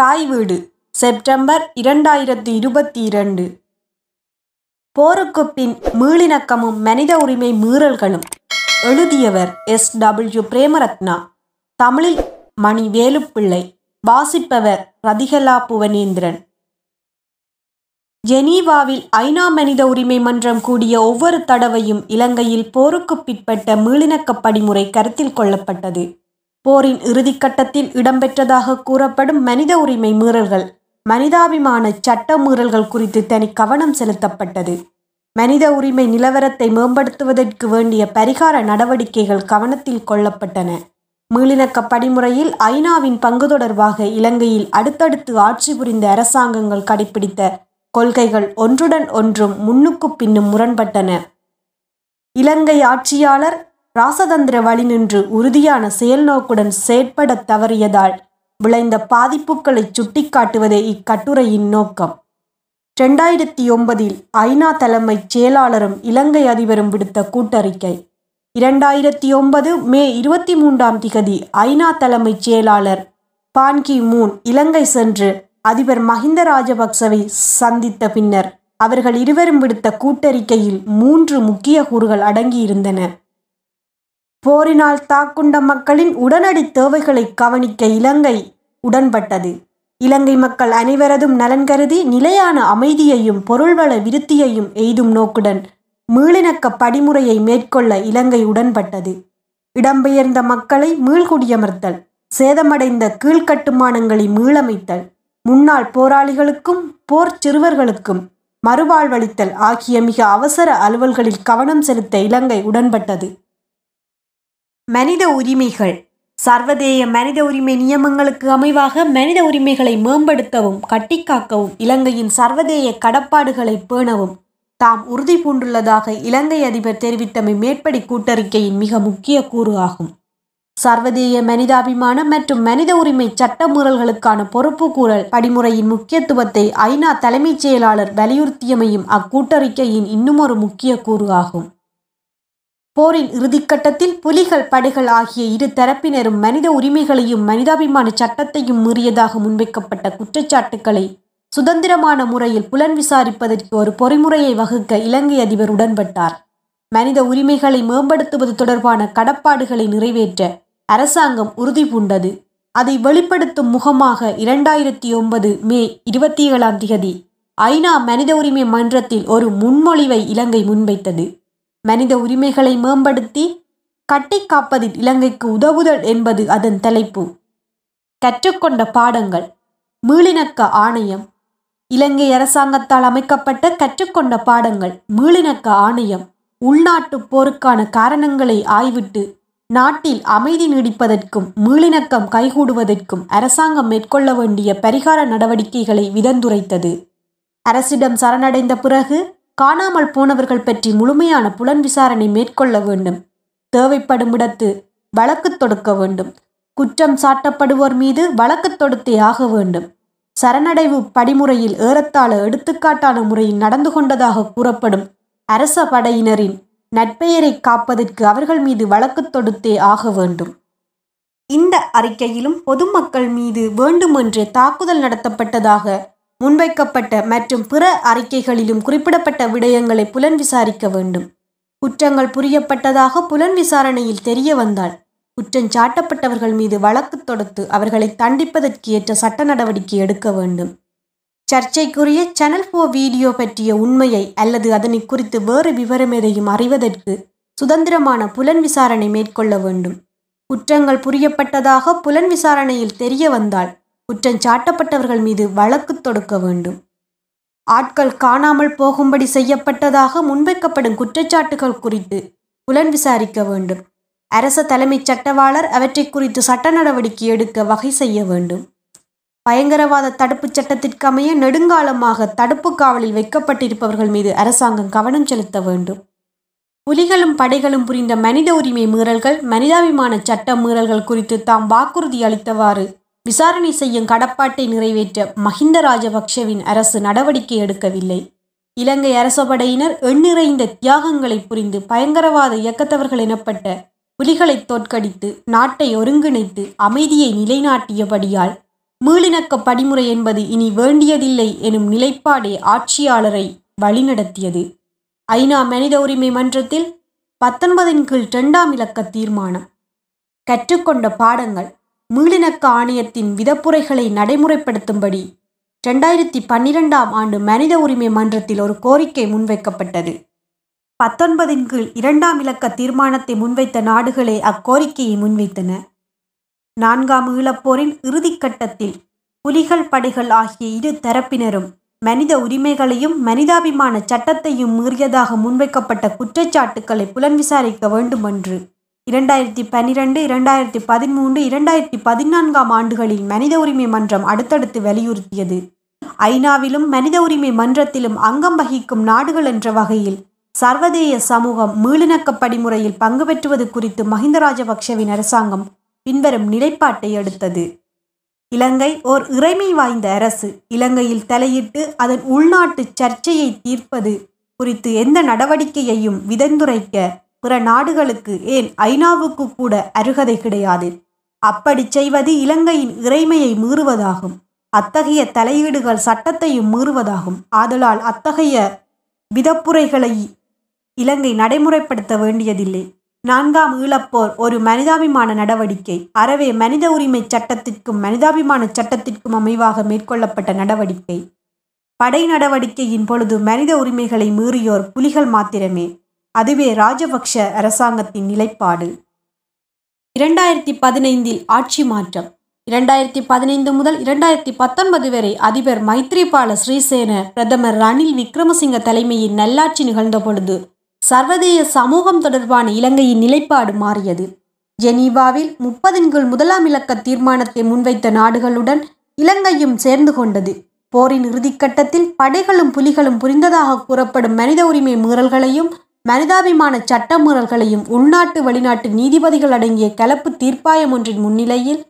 தாய் வீடு செப்டம்பர் 2022. போருக்கு பின் மீளிணக்கமும் மனித உரிமை மீறல்களும். எழுதியவர் S.W. பிரேமரத்னா. தமிழில் மணி வேலுப்பிள்ளை. வாசிப்பவர் ரதிகலா புவனேந்திரன். ஜெனீவாவில் ஐநா மனித உரிமை மன்றம் கூடிய ஒவ்வொரு தடவையும் இலங்கையில் போருக்கு பிற்பட்ட மீளிணக்க படிமுறை கருத்தில் கொள்ளப்பட்டது. போரின் இறுதிக்கட்டத்தில் இடம்பெற்றதாக கூறப்படும் மனித உரிமை மீறல்கள், மனிதாபிமான சட்ட மீறல்கள் குறித்து தனி கவனம் செலுத்தப்பட்டது. மனித உரிமை நிலவரத்தை மேம்படுத்துவதற்கு வேண்டிய பரிகார நடவடிக்கைகள் கவனத்தில் கொள்ளப்பட்டன. மீளிணக்க படிமுறையில் ஐநாவின் பங்கு தொடர்பாக இலங்கையில் அடுத்தடுத்து ஆட்சி புரிந்த அரசாங்கங்கள் கடைபிடித்த கொள்கைகள் ஒன்றுடன் ஒன்றும் முன்னுக்கு பின்னும் முரண்பட்டன. இலங்கை ஆட்சியாளர் இராசதந்திர வழி நின்று உறுதியான செயல்நோக்குடன் செயற்பட தவறியதால் விளைந்த பாதிப்புகளை சுட்டிக்காட்டுவதே இக்கட்டுரையின் நோக்கம். 2009 ஐநா தலைமைச் செயலாளரும் இலங்கை அதிபரும் விடுத்த கூட்டறிக்கை. 2009 மே 23 ஐநா தலைமைச் செயலாளர் பான் கி-மூன் இலங்கை சென்று அதிபர் மஹிந்த ராஜபக்சவை சந்தித்த பின்னர் அவர்கள் இருவரும் விடுத்த கூட்டறிக்கையில் 3 முக்கிய கூறுகள் அடங்கியிருந்தன. போரினால் தாக்குண்ட மக்களின் உடனடி தேவைகளை கவனிக்க இலங்கை உடன்பட்டது. இலங்கை மக்கள் அனைவரதும் நலன் கருதி நிலையான அமைதியையும் பொருள்வள விருத்தியையும் எய்தும் நோக்குடன் மீளிணக்க படிமுறையை மேற்கொள்ள இலங்கை உடன்பட்டது. இடம்பெயர்ந்த மக்களை மீள்குடியமர்த்தல், சேதமடைந்த கீழ்கட்டுமானங்களை மீளமைத்தல், முன்னாள் போராளிகளுக்கும் போர் சிறுவர்களுக்கும் மறுவாழ்வளித்தல் ஆகிய மிக அவசர அலுவல்களில் கவனம் செலுத்த இலங்கை உடன்பட்டது. மனித உரிமைகள். சர்வதேச மனித உரிமை நியமங்களுக்கு அமைவாக மனித உரிமைகளை மேம்படுத்தவும் கட்டிக்காக்கவும் இலங்கையின் சர்வதேச கடப்பாடுகளை பேணவும் தாம் உறுதி பூண்டுள்ளதாக இலங்கை அதிபர் தெரிவித்தமை மேற்படி கூட்டறிக்கையின் மிக முக்கிய கூறு ஆகும். சர்வதேச மனிதாபிமான மற்றும் மனித உரிமை சட்ட மீறல்களுக்கான பொறுப்புக்கூறல் படிமுறையின் முக்கியத்துவத்தை ஐநா தலைமைச் செயலாளர் வலியுறுத்தியமையும் அக்கூட்டறிக்கையின் இன்னுமொரு முக்கிய கூறு ஆகும். போரின் இறுதிக்கட்டத்தில் புலிகள் படைகள் ஆகிய இரு தரப்பினரும் மனித உரிமைகளையும் மனிதாபிமான சட்டத்தையும் மீறியதாக முன்வைக்கப்பட்ட குற்றச்சாட்டுக்களை சுதந்திரமான முறையில் புலன் விசாரிப்பதற்கு ஒரு பொறிமுறையை வகுக்க இலங்கை அதிபர் உடன்பட்டார். மனித உரிமைகளை மேம்படுத்துவது தொடர்பான கடப்பாடுகளை நிறைவேற்ற அரசாங்கம் உறுதி பூண்டது. அதை வெளிப்படுத்தும் முகமாக 2009 மே 27 ஐநா மனித உரிமை மன்றத்தில் ஒரு முன்மொழிவை இலங்கை முன்வைத்தது. மனித உரிமைகளை மேம்படுத்தி கட்டி காப்பதில் இலங்கைக்கு உதவுதல் என்பது அதன் தலைப்பு. கற்றுக்கொண்ட பாடங்கள். மீளிணக்க ஆணையம். இலங்கை அரசாங்கத்தால் அமைக்கப்பட்ட கற்றுக்கொண்ட பாடங்கள். மீளிணக்க ஆணையம் உள்நாட்டு போருக்கான காரணங்களை ஆய்விட்டு நாட்டில் அமைதி நீடிப்பதற்கும் மீளிணக்கம் கைகூடுவதற்கும் அரசாங்கம் மேற்கொள்ள வேண்டிய பரிகார நடவடிக்கைகளை விதந்துரைத்தது. அரசிடம் சரணடைந்த பிறகு காணாமல் போனவர்கள் பற்றி முழுமையான புலன் விசாரணை மேற்கொள்ள வேண்டும். தேவைப்படும் இடத்து வழக்கு தொடுக்க வேண்டும். குற்றம் சாட்டப்படுவோர் மீது வழக்கு தொடுத்தே ஆக வேண்டும். சரணடைவு படிமுறையில் ஏறத்தாழ எடுத்துக்காட்டான முறையில் நடந்து கொண்டதாக கூறப்படும் அரச படையினரின் நற்பெயரை காப்பதற்கு அவர்கள் மீது வழக்கு தொடுத்தே ஆக வேண்டும். இந்த அறிக்கையிலும் பொதுமக்கள் மீது வேண்டுமென்றே தாக்குதல் நடத்தப்பட்டதாக முன்வைக்கப்பட்ட மற்றும் பிற அறிக்கைகளிலும் குறிப்பிடப்பட்ட விடயங்களை புலன் விசாரிக்க வேண்டும். குற்றங்கள் புரியப்பட்டதாக புலன் விசாரணையில் தெரிய வந்தால் குற்றஞ்சாட்டப்பட்டவர்கள் மீது வழக்கு தொடுத்து அவர்களை தண்டிப்பதற்கு ஏற்ற சட்ட நடவடிக்கை எடுக்க வேண்டும். சர்ச்சைக்குரிய சேனல் 4 வீடியோ பற்றிய உண்மையை அல்லது அதனை குறித்து வேறு விவரம் எதையும் அறிவதற்கு சுதந்திரமான புலன் விசாரணை மேற்கொள்ள வேண்டும். குற்றங்கள் புரியப்பட்டதாக புலன் விசாரணையில் தெரிய வந்தால் குற்றஞ்சாட்டப்பட்டவர்கள் மீது வழக்கு தொடுக்க வேண்டும். ஆட்கள் காணாமல் போகும்படி செய்யப்பட்டதாக முன்வைக்கப்படும் குற்றச்சாட்டுகள் குறித்து புலன் விசாரிக்க வேண்டும். அரச தலைமைச் சட்டவாளர் அவற்றை குறித்து சட்ட நடவடிக்கை எடுக்க வகை செய்ய வேண்டும். பயங்கரவாத தடுப்பு சட்டத்திற்கமைய நெடுங்காலமாக தடுப்பு காவலில் வைக்கப்பட்டிருப்பவர்கள் மீது அரசாங்கம் கவனம் செலுத்த வேண்டும். புலிகளும் படைகளும் புரிந்த மனித உரிமை மீறல்கள், மனிதாபிமான சட்ட மீறல்கள் குறித்து தாம் வாக்குறுதி அளித்தவாறு விசாரணை செய்யும் கடப்பாட்டை நிறைவேற்ற மஹிந்த ராஜபக்சவின் அரசு நடவடிக்கை எடுக்கவில்லை. இலங்கை அரச படையினர் எண்ணிறைந்த தியாகங்களை புரிந்து பயங்கரவாத இயக்கத்தவர்கள் எனப்பட்ட புலிகளை தோற்கடித்து நாட்டை ஒருங்கிணைத்து அமைதியை நிலைநாட்டியபடியால் மீளிணக்க படிமுறை என்பது இனி வேண்டியதில்லை எனும் நிலைப்பாடே ஆட்சியாளரை வழிநடத்தியது. ஐநா மனித உரிமை மன்றத்தில் 19/2 இலக்க தீர்மானம். கற்றுக்கொண்ட பாடங்கள். மீளிணக்க ஆணையத்தின் விதிப்புரைகளை நடைமுறைப்படுத்தும்படி 2012 மனித உரிமை மன்றத்தில் ஒரு கோரிக்கை முன்வைக்கப்பட்டது. 19/2 இலக்க தீர்மானத்தை முன்வைத்த நாடுகளே அக்கோரிக்கையை முன்வைத்தன. 4ஆம் ஈழப்போரின் இறுதிக்கட்டத்தில் புலிகள் படைகள் ஆகிய இரு தரப்பினரும் மனித உரிமைகளையும் மனிதாபிமான சட்டத்தையும் மீறியதாக முன்வைக்கப்பட்ட குற்றச்சாட்டுக்களை புலன் விசாரிக்க வேண்டும் என்று 2012, 2013, 2014 ஆண்டுகளில் மனித உரிமை மன்றம் அடுத்தடுத்து வலியுறுத்தியது. ஐநாவிலும் மனித உரிமை மன்றத்திலும் அங்கம் வகிக்கும் நாடுகள் என்ற வகையில் சர்வதேச சமூகம் மீளிணக்க படிமுறையில் பங்கு பெற்றுவது குறித்து மஹிந்த ராஜபக்ஷவின் அரசாங்கம் பின்வரும் நிலைப்பாட்டை எடுத்தது. இலங்கை ஓர் இறைமை வாய்ந்த அரசு. இலங்கையில் தலையிட்டு அதன் உள்நாட்டு சர்ச்சையை தீர்ப்பது குறித்து எந்த நடவடிக்கையையும் விதந்துரைக்க பிற நாடுகளுக்கு, ஏன் ஐநாவுக்கு கூட அருகதை கிடையாது. அப்படி செய்வது இலங்கையின் இறைமையை மீறுவதாகும். அத்தகைய தலையீடுகள் சட்டத்தையும் மீறுவதாகும். ஆதலால் அத்தகைய விதிப்புரைகளை இலங்கை நடைமுறைப்படுத்த வேண்டியதில்லை. 4ஆம் ஈழப்போர் ஒரு மனிதாபிமான நடவடிக்கை. அறவே மனித உரிமை சட்டத்திற்கும் மனிதாபிமான சட்டத்திற்கும் அமைவாக மேற்கொள்ளப்பட்ட நடவடிக்கை. படை நடவடிக்கையின் பொழுது மனித உரிமைகளை மீறியோர் புலிகள் மாத்திரமே. அதுவே ராஜபக்ஷ அரசாங்கத்தின் நிலைப்பாடு. 2015 ஆட்சி மாற்றம். 2015 முதல் 2019 வரை அதிபர் மைத்ரிபால ஸ்ரீசேன, பிரதமர் ரணில் விக்ரமசிங்க தலைமையின் நல்லாட்சி நிகழ்ந்த பொழுது சர்வதேச சமூகம் தொடர்பான இலங்கையின் நிலைப்பாடு மாறியது. ஜெனீவாவில் 30/1 இலக்க தீர்மானத்தை முன்வைத்த நாடுகளுடன் இலங்கையும் சேர்ந்து கொண்டது. போரின் இறுதிக்கட்டத்தில் படைகளும் புலிகளும் புரிந்ததாக கூறப்படும் மனித உரிமை மீறல்களையும் மனிதாபிமான சட்ட மீறல்களையும் உள்நாட்டு வெளிநாட்டு நீதிபதிகள் அடங்கிய கலப்பு தீர்ப்பாயம் ஒன்றின் முன்னிலையில்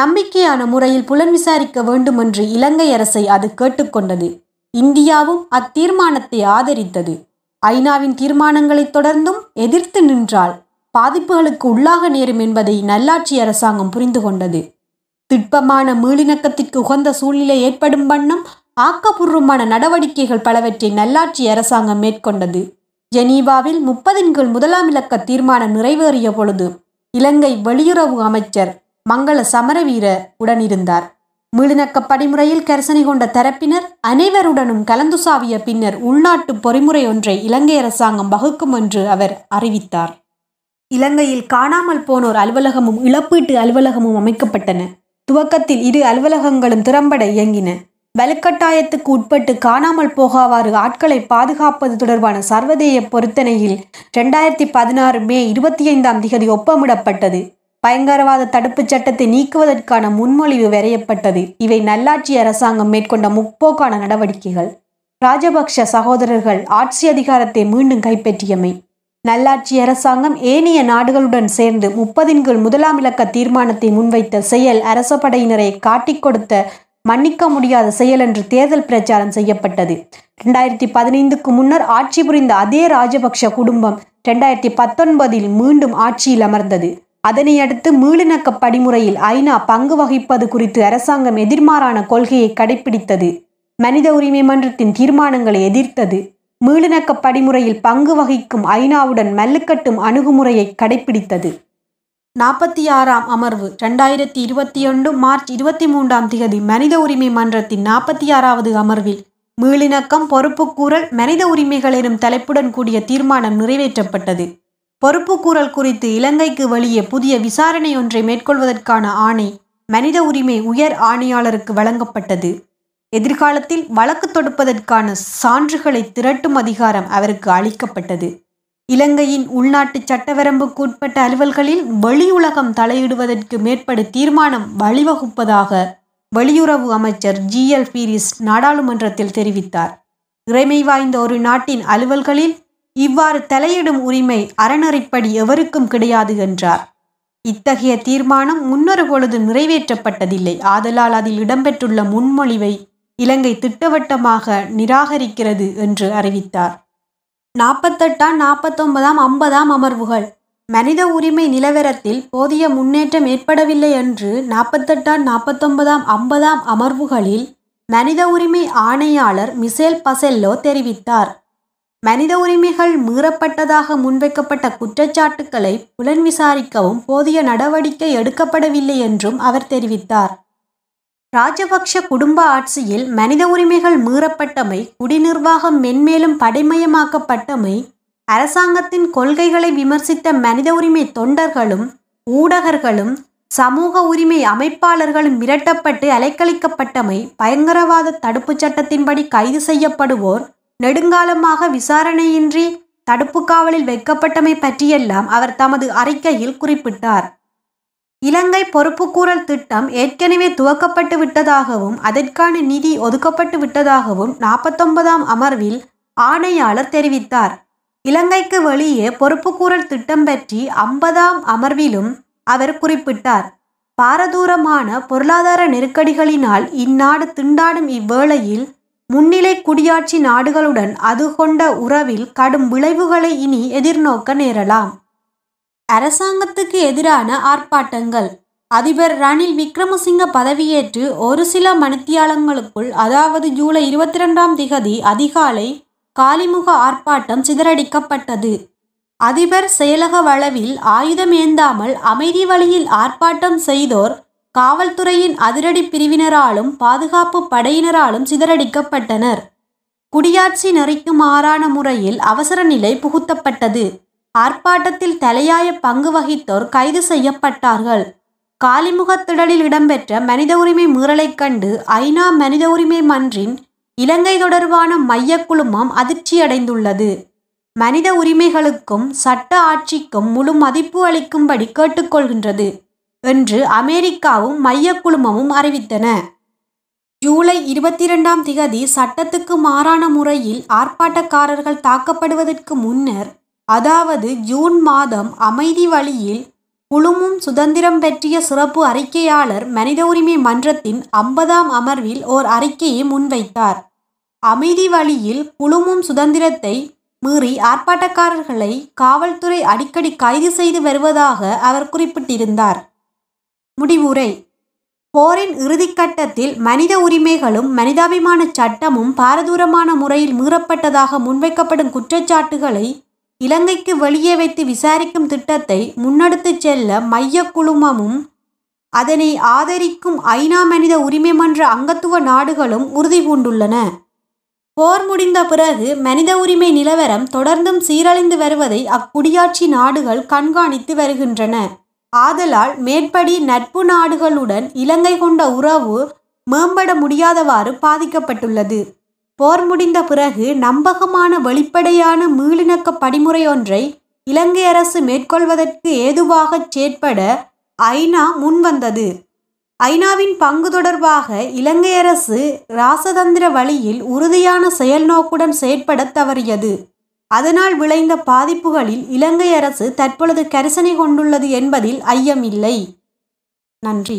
நம்பிக்கையான முறையில் புலன் விசாரிக்க வேண்டுமென்று இலங்கை அரசை அது கேட்டுக்கொண்டது. இந்தியாவும் அத்தீர்மானத்தை ஆதரித்தது. ஐநாவின் தீர்மானங்களை தொடர்ந்தும் எதிர்த்து நின்றால் பாதிப்புகளுக்கு உள்ளாக நேரும் என்பதை நல்லாட்சி அரசாங்கம் புரிந்து கொண்டது. திட்பமான மீளிணக்கத்திற்கு உகந்த சூழ்நிலை ஏற்படும் வண்ணம் ஆக்கப்பூர்வமான நடவடிக்கைகள் பலவற்றை நல்லாட்சி அரசாங்கம் மேற்கொண்டது. ஜெனீவாவில் 30/1 இலக்க தீர்மானம் நிறைவேறிய பொழுது இலங்கை வெளியுறவு அமைச்சர் மங்கள சமரவீர உடனிருந்தார். மீளிணக்க படிமுறையில் கரிசனை கொண்ட தரப்பினர் அனைவருடனும் கலந்துசாவிய பின்னர் உள்நாட்டு பொறிமுறை ஒன்றை இலங்கை அரசாங்கம் வகுக்கும் என்று அவர் அறிவித்தார். இலங்கையில் காணாமல் போனோர் அலுவலகமும் இழப்பீட்டு அலுவலகமும் அமைக்கப்பட்டன. துவக்கத்தில் இரு அலுவலகங்களும் திறம்பட இயங்கின. வலுக்கட்டாயத்துக்கு உட்பட்டு காணாமல் போகாவாறு ஆட்களை பாதுகாப்பது தொடர்பான சர்வதேச பொருத்தனையில் 2016 மே 25 ஒப்பமிடப்பட்டது. பயங்கரவாத தடுப்பு சட்டத்தை நீக்குவதற்கான முன்மொழிவு வரையப்பட்டது. இவை நல்லாட்சி அரசாங்கம் மேற்கொண்ட முற்போக்கான நடவடிக்கைகள். ராஜபக்ஷ சகோதரர்கள் ஆட்சி அதிகாரத்தை மீண்டும் கைப்பற்றியமை. நல்லாட்சி அரசாங்கம் ஏனைய நாடுகளுடன் சேர்ந்து 30/1 இலக்க தீர்மானத்தை முன்வைத்த செயல் அரச படையினரை காட்டிக் கொடுத்த மன்னிக்க முடியாத செயல் என்று தேர்தல் பிரச்சாரம் செய்யப்பட்டது. 2015 முன்னர் ஆட்சி புரிந்த அதே ராஜபக்ஷ குடும்பம் 2019 மீண்டும் ஆட்சியில் அமர்ந்தது. அதனையடுத்து மீளிணக்க படிமுறையில் ஐநா பங்கு வகிப்பது குறித்து அரசாங்கம் எதிர்மாறான கொள்கையை கடைபிடித்தது. மனித உரிமை மன்றத்தின் தீர்மானங்களை எதிர்த்தது. மீளிணக்க படிமுறையில் பங்கு வகிக்கும் ஐநாவுடன் மல்லுக்கட்டும் அணுகுமுறையை கடைபிடித்தது. 46ஆம் அமர்வு 2021 மார்ச் 23 மனித உரிமை மன்றத்தின் 46வது அமர்வில் மீளிணக்கம், பொறுப்புக்கூறல், மனித உரிமைகள் எனும் தலைப்புடன் கூடிய தீர்மானம் நிறைவேற்றப்பட்டது. பொறுப்புக்கூறல் குறித்து இலங்கைக்கு வெளியே புதிய விசாரணை ஒன்றை மேற்கொள்வதற்கான ஆணை மனித உரிமை உயர் ஆணையாளருக்கு வழங்கப்பட்டது. எதிர்காலத்தில் வழக்கு தொடுப்பதற்கான சான்றுகளை திரட்டும் அதிகாரம் அவருக்கு அளிக்கப்பட்டது. இலங்கையின் உள்நாட்டு சட்டவரம்புக்குட்பட்ட அலுவல்களில் வெளியுலகம் தலையிடுவதற்கு மேற்படு தீர்மானம் வழிவகுப்பதாக வெளியுறவு அமைச்சர் ஜி.எல். பீரிஸ் நாடாளுமன்றத்தில் தெரிவித்தார். இறைமை வாய்ந்த ஒரு நாட்டின் அலுவல்களில் இவ்வாறு தலையிடும் உரிமை அறநெறிப்படி எவருக்கும் கிடையாது என்றார். இத்தகைய தீர்மானம் முன்னொரு பொழுது நிறைவேற்றப்பட்டதில்லை. ஆதலால் அதில் இடம்பெற்றுள்ள முன்மொழிவை இலங்கை திட்டவட்டமாக நிராகரிக்கிறது என்று அறிவித்தார். 48ஆம், 49ஆம், 50ஆம் அமர்வுகள் மனித உரிமை நிலவரத்தில் போதிய முன்னேற்றம் ஏற்படவில்லை என்று 48, 49, 50 அமர்வுகளில் மனித உரிமை ஆணையாளர் மிஷேல் பசெல்லோ தெரிவித்தார். மனித உரிமைகள் மீறப்பட்டதாக முன்வைக்கப்பட்ட குற்றச்சாட்டுக்களை புலன் விசாரிக்கவும் போதிய நடவடிக்கை எடுக்கப்படவில்லை என்றும் அவர் தெரிவித்தார். ராஜபக்ஷ குடும்ப ஆட்சியில் மனித உரிமைகள் மீறப்பட்டமை, குடிநிர்வாகம் மென்மேலும் படைமயமாக்கப்பட்டமை, அரசாங்கத்தின் கொள்கைகளை விமர்சித்த மனித உரிமை தொண்டர்களும் ஊடகர்களும் சமூக உரிமை அமைப்பாளர்களும் மிரட்டப்பட்டு அலைக்கழிக்கப்பட்டமை, பயங்கரவாத தடுப்பு சட்டத்தின்படி கைது செய்யப்படுவோர் நெடுங்காலமாக விசாரணையின்றி தடுப்பு காவலில் வைக்கப்பட்டமை பற்றியெல்லாம் அவர் தமது அறிக்கையில் குறிப்பிட்டார். இலங்கை பொறுப்புக்கூறல் திட்டம் ஏற்கனவே துவக்கப்பட்டு விட்டதாகவும் அதற்கான நிதி ஒதுக்கப்பட்டு விட்டதாகவும் 49 அமர்வில் ஆணையாளர் தெரிவித்தார். இலங்கைக்கு வெளியே பொறுப்புக்கூறல் திட்டம் பற்றி 50 அமர்விலும் அவர் குறிப்பிட்டார். பாரதூரமான பொருளாதார நெருக்கடிகளினால் இந்நாடு திண்டாடும் இவ்வேளையில் முன்னிலை குடியாட்சி நாடுகளுடன் அது கொண்ட உறவில் கடும் விளைவுகளை இனி எதிர்நோக்க நேரலாம். அரசாங்கத்துக்கு எதிரான ஆர்ப்பாட்டங்கள். அதிபர் ரணில் விக்ரமசிங்க பதவியேற்று ஒரு சில மணித்தியாலங்களுக்குள், அதாவது ஜூலை 22 அதிகாலை காலிமுக ஆர்ப்பாட்டம் சிதறடிக்கப்பட்டது. அதிபர் செயலக வளவில் ஆயுதம் ஏந்தாமல் அமைதி வழியில் ஆர்ப்பாட்டம் செய்தோர் காவல்துறையின் அதிரடி பிரிவினராலும் பாதுகாப்பு படையினராலும் சிதறடிக்கப்பட்டனர். குடியாட்சி நெறிக்கு மாறான முறையில் அவசர நிலை புகுத்தப்பட்டது. ஆர்ப்பாட்டத்தில் தலையாய பங்கு வகித்தோர் கைது செய்யப்பட்டார்கள். காலிமுகத்திடலில் இடம்பெற்ற மனித உரிமை மீறலைக் கண்டு ஐநா மனித உரிமை மன்றின் இலங்கை தொடர்பான மையக்குழுமம் அதிர்ச்சியடைந்துள்ளது. மனித உரிமைகளுக்கும் சட்ட ஆட்சிக்கும் முழு மதிப்பு அளிக்கும்படி கேட்டுக்கொள்கின்றது என்று அமெரிக்காவும் மையக்குழுமமும் அறிவித்தன. ஜூலை 22 சட்டத்துக்கு மாறான முறையில் ஆர்ப்பாட்டக்காரர்கள் தாக்கப்படுவதற்கு முன்னர், அதாவது ஜூன் அமைதி வழியில் குழுமும் சுதந்திரம் பற்றிய சிறப்பு அறிக்கையாளர் மனித உரிமை மன்றத்தின் 50 அமர்வில் ஓர் அறிக்கையை முன்வைத்தார். அமைதி வழியில் குழுமும் சுதந்திரத்தை மீறி ஆர்ப்பாட்டக்காரர்களை காவல்துறை அடிக்கடி கைது செய்து வருவதாக அவர் குறிப்பிட்டிருந்தார். முடிவுரை: போரின் இறுதிக்கட்டத்தில் மனித உரிமைகளும் மனிதாபிமான சட்டமும் பாரதூரமான முறையில் மீறப்பட்டதாக முன்வைக்கப்படும் குற்றச்சாட்டுகளை இலங்கைக்கு வெளியே வைத்து விசாரிக்கும் திட்டத்தை முன்னெடுத்து செல்ல மையக்குழுமமும் அதனை ஆதரிக்கும் ஐநா மனித உரிமை மன்ற அங்கத்துவ நாடுகளும் உறுதி பூண்டுள்ளன. போர் முடிந்த பிறகு மனித உரிமை நிலவரம் தொடர்ந்தும் சீரழிந்து வருவதை அக்குடியாட்சி நாடுகள் கண்காணித்து வருகின்றன. ஆதலால் மேற்படி நட்பு நாடுகளுடன் இலங்கை கொண்ட உறவு மேம்பட முடியாதவாறு பாதிக்கப்பட்டுள்ளது. போர் முடிந்த பிறகு நம்பகமான வெளிப்படையான மீளிணக்க படிமுறை ஒன்றை இலங்கை அரசு மேற்கொள்வதற்கு ஏதுவாக செயற்பட ஐநா முன்வந்தது. ஐநாவின் பங்கு தொடர்பாக இலங்கை அரசு இராசதந்திர வழியில் உறுதியான செயல்நோக்குடன் செயற்பட தவறியது. அதனால் விளைந்த பாதிப்புகளில் இலங்கை அரசு தற்பொழுது கரிசனை கொண்டுள்ளது என்பதில் ஐயமில்லை. நன்றி.